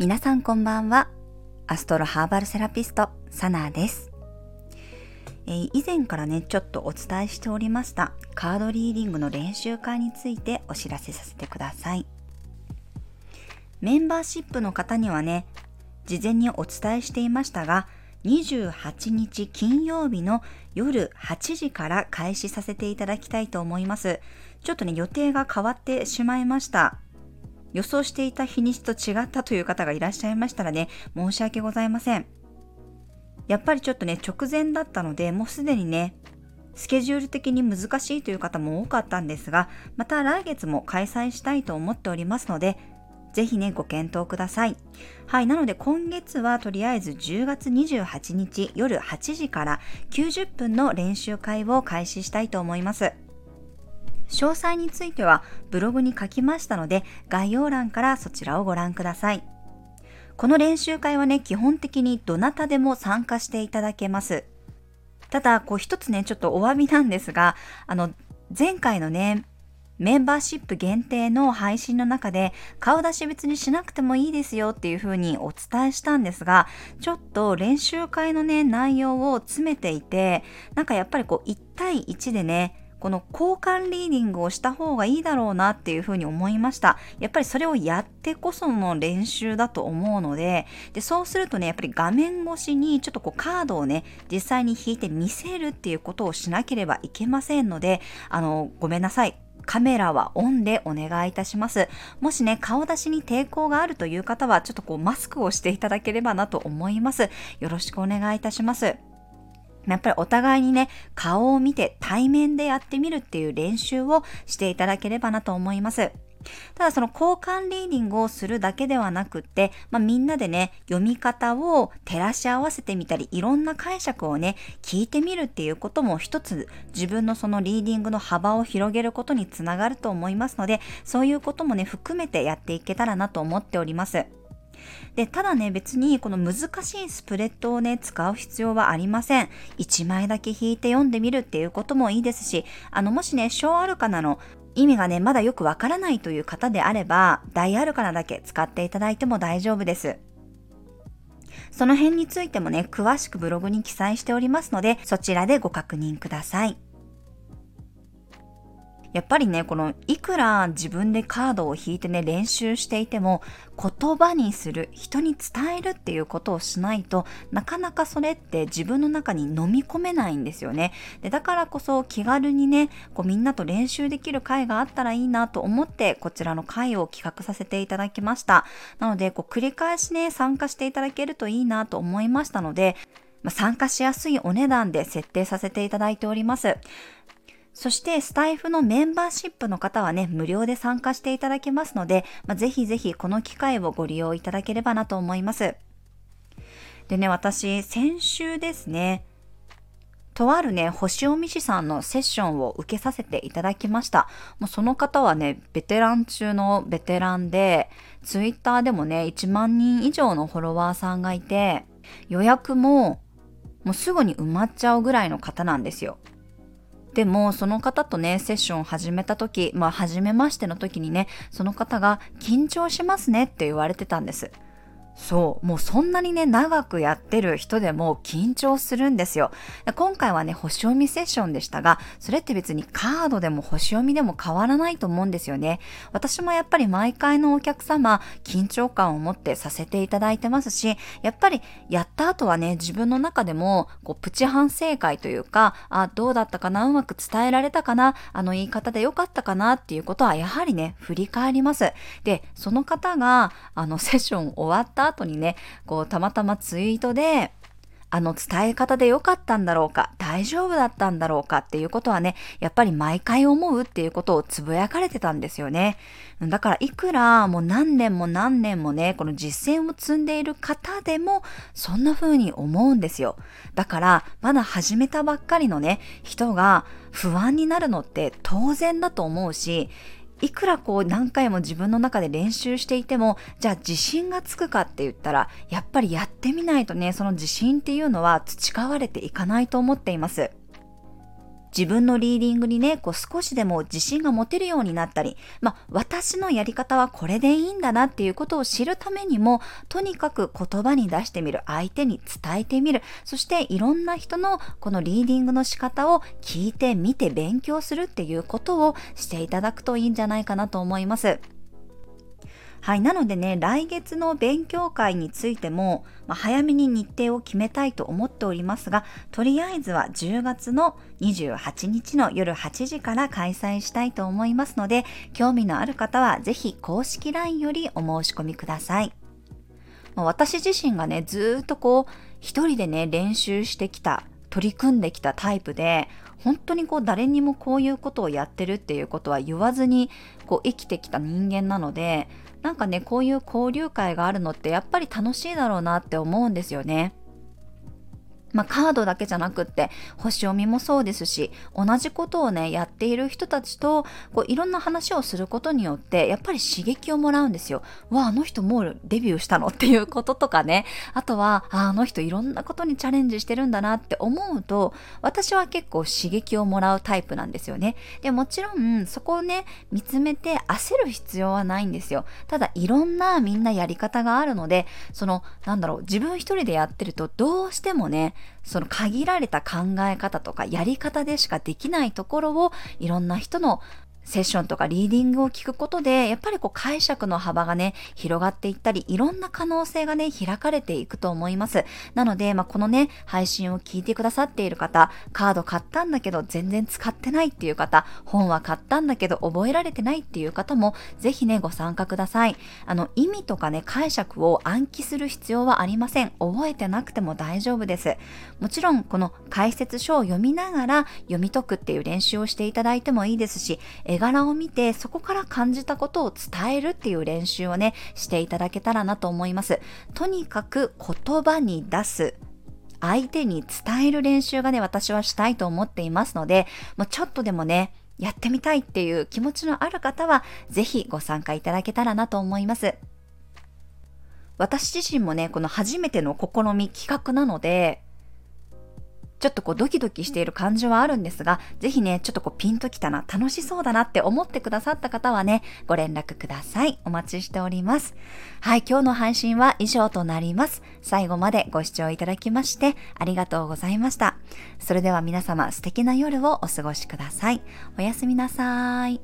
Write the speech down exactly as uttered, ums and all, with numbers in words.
皆さんこんばんは。アストロハーバルセラピストサナです。えー、以前からねちょっとお伝えしておりましたカードリーディングの練習会についてお知らせさせてください。メンバーシップの方にはね事前にお伝えしていましたがにじゅうはちにち金曜日の夜はちじから開始させていただきたいと思います。ちょっとね予定が変わってしまいました。予想していた日にちと違ったという方がいらっしゃいましたらね申し訳ございません。やっぱりちょっとね直前だったのでもうすでにねスケジュール的に難しいという方も多かったんですが、また来月も開催したいと思っておりますのでぜひねご検討ください。はい、なので今月はとりあえずじゅうがつにじゅうはちにち夜はちじからきゅうじゅっぷんの練習会を開始したいと思います。詳細についてはブログに書きましたので概要欄からそちらをご覧ください。この練習会はね基本的にどなたでも参加していただけます。ただこう一つねちょっとお詫びなんですが、あの前回のねメンバーシップ限定の配信の中で顔出し別にしなくてもいいですよっていう風にお伝えしたんですが、ちょっと練習会のね内容を詰めていて、なんかやっぱりこういちたいいちでねこの交換リーディングをした方がいいだろうなっていう風に思いました。やっぱりそれをやってこその練習だと思うので、でそうするとねやっぱり画面越しにちょっとこうカードをね実際に引いて見せるっていうことをしなければいけませんので、あのごめんなさい、カメラはオンでお願いいたします。もしね顔出しに抵抗があるという方はちょっとこうマスクをしていただければなと思います。よろしくお願いいたします。やっぱりお互いにね顔を見て対面でやってみるっていう練習をしていただければなと思います。ただその交換リーディングをするだけではなくって、まあ、みんなでね読み方を照らし合わせてみたりいろんな解釈をね聞いてみるっていうことも一つ自分のそのリーディングの幅を広げることにつながると思いますので、そういうこともね含めてやっていけたらなと思っております。でただね別にこの難しいスプレッドをね使う必要はありません。いちまいだけ引いて読んでみるっていうこともいいですし、あのもしね小アルカナの意味がねまだよくわからないという方であれば大アルカナだけ使っていただいても大丈夫です。その辺についてもね詳しくブログに記載しておりますのでそちらでご確認ください。やっぱりねこのいくら自分でカードを引いてね練習していても言葉にする、人に伝えるっていうことをしないとなかなかそれって自分の中に飲み込めないんですよね。でだからこそ気軽にねこうみんなと練習できる会があったらいいなと思ってこちらの会を企画させていただきました。なのでこう繰り返しね参加していただけるといいなと思いましたので、まあ、参加しやすいお値段で設定させていただいております。そしてスタイフのメンバーシップの方はね無料で参加していただけますので、まあ、ぜひぜひこの機会をご利用いただければなと思います。でね私先週ですねとあるね星読み師さんのセッションを受けさせていただきました。もうその方はねベテラン中のベテランでツイッターでもねいちまんにん以上のフォロワーさんがいて予約ももうすぐに埋まっちゃうぐらいの方なんですよ。でもその方とねセッションを始めた時、まあ初めましての時にねその方が緊張しますねって言われてたんです。そう、もうそんなにね長くやってる人でも緊張するんですよ。今回はね星読みセッションでしたが、それって別にカードでも星読みでも変わらないと思うんですよね。私もやっぱり毎回のお客様緊張感を持ってさせていただいてますし、やっぱりやった後はね自分の中でもこうプチ反省会というか、あどうだったかな、うまく伝えられたかな、あの言い方で良かったかなっていうことはやはりね振り返ります。でその方があのセッション終わった後にねこうたまたまツイートであの伝え方で良かったんだろうか、大丈夫だったんだろうかっていうことはねやっぱり毎回思うっていうことをつぶやかれてたんですよね。だからいくらもう何年も何年もねこの実践を積んでいる方でもそんな風に思うんですよ。だからまだ始めたばっかりのね人が不安になるのって当然だと思うし、いくらこう何回も自分の中で練習していてもじゃあ自信がつくかって言ったらやっぱりやってみないとねその自信っていうのは培われていかないと思っています。自分のリーディングにね、こう少しでも自信が持てるようになったり、まあ、私のやり方はこれでいいんだなっていうことを知るためにも、とにかく言葉に出してみる、相手に伝えてみる、そしていろんな人のこのリーディングの仕方を聞いてみて勉強するっていうことをしていただくといいんじゃないかなと思います。はい、なのでね、来月の勉強会についても、まあ、早めに日程を決めたいと思っておりますが、とりあえずはじゅうがつのにじゅうはちにちの夜はちじから開催したいと思いますので、興味のある方はぜひ公式 ライン よりお申し込みください。まあ、私自身がね、ずーっとこう一人でね、練習してきた、取り組んできたタイプで、本当にこう誰にもこういうことをやってるっていうことは言わずにこう生きてきた人間なので、なんかね、こういう交流会があるのってやっぱり楽しいだろうなって思うんですよね。まあ、カードだけじゃなくって星読みもそうですし、同じことをねやっている人たちとこういろんな話をすることによってやっぱり刺激をもらうんですよ。わあ、あの人もうデビューしたのっていうこととかね、あとは あ, あの人いろんなことにチャレンジしてるんだなって思うと、私は結構刺激をもらうタイプなんですよね。でもちろんそこをね見つめて焦る必要はないんですよ。ただいろんなみんなやり方があるので、そのなんだろう、自分一人でやってるとどうしてもね、その限られた考え方とかやり方でしかできないところをいろんな人のセッションとかリーディングを聞くことで、やっぱりこう解釈の幅がね広がっていったり、いろんな可能性がね開かれていくと思います。なので、まあ、このね配信を聞いてくださっている方、カード買ったんだけど全然使ってないっていう方、本は買ったんだけど覚えられてないっていう方もぜひねご参加ください。あの意味とかね解釈を暗記する必要はありません。覚えてなくても大丈夫です。もちろんこの解説書を読みながら読み解くっていう練習をしていただいてもいいですし、絵柄を見てそこから感じたことを伝えるっていう練習をねしていただけたらなと思います。とにかく言葉に出す、相手に伝える練習がね私はしたいと思っていますので、もうちょっとでもねやってみたいっていう気持ちのある方はぜひご参加いただけたらなと思います。私自身もねこの初めての試み企画なので、ちょっとこうドキドキしている感じはあるんですが、ぜひねちょっとこうピンときたな、楽しそうだなって思ってくださった方はねご連絡ください。お待ちしております。はい、今日の配信は以上となります。最後までご視聴いただきましてありがとうございました。それでは皆様、素敵な夜をお過ごしください。おやすみなさい。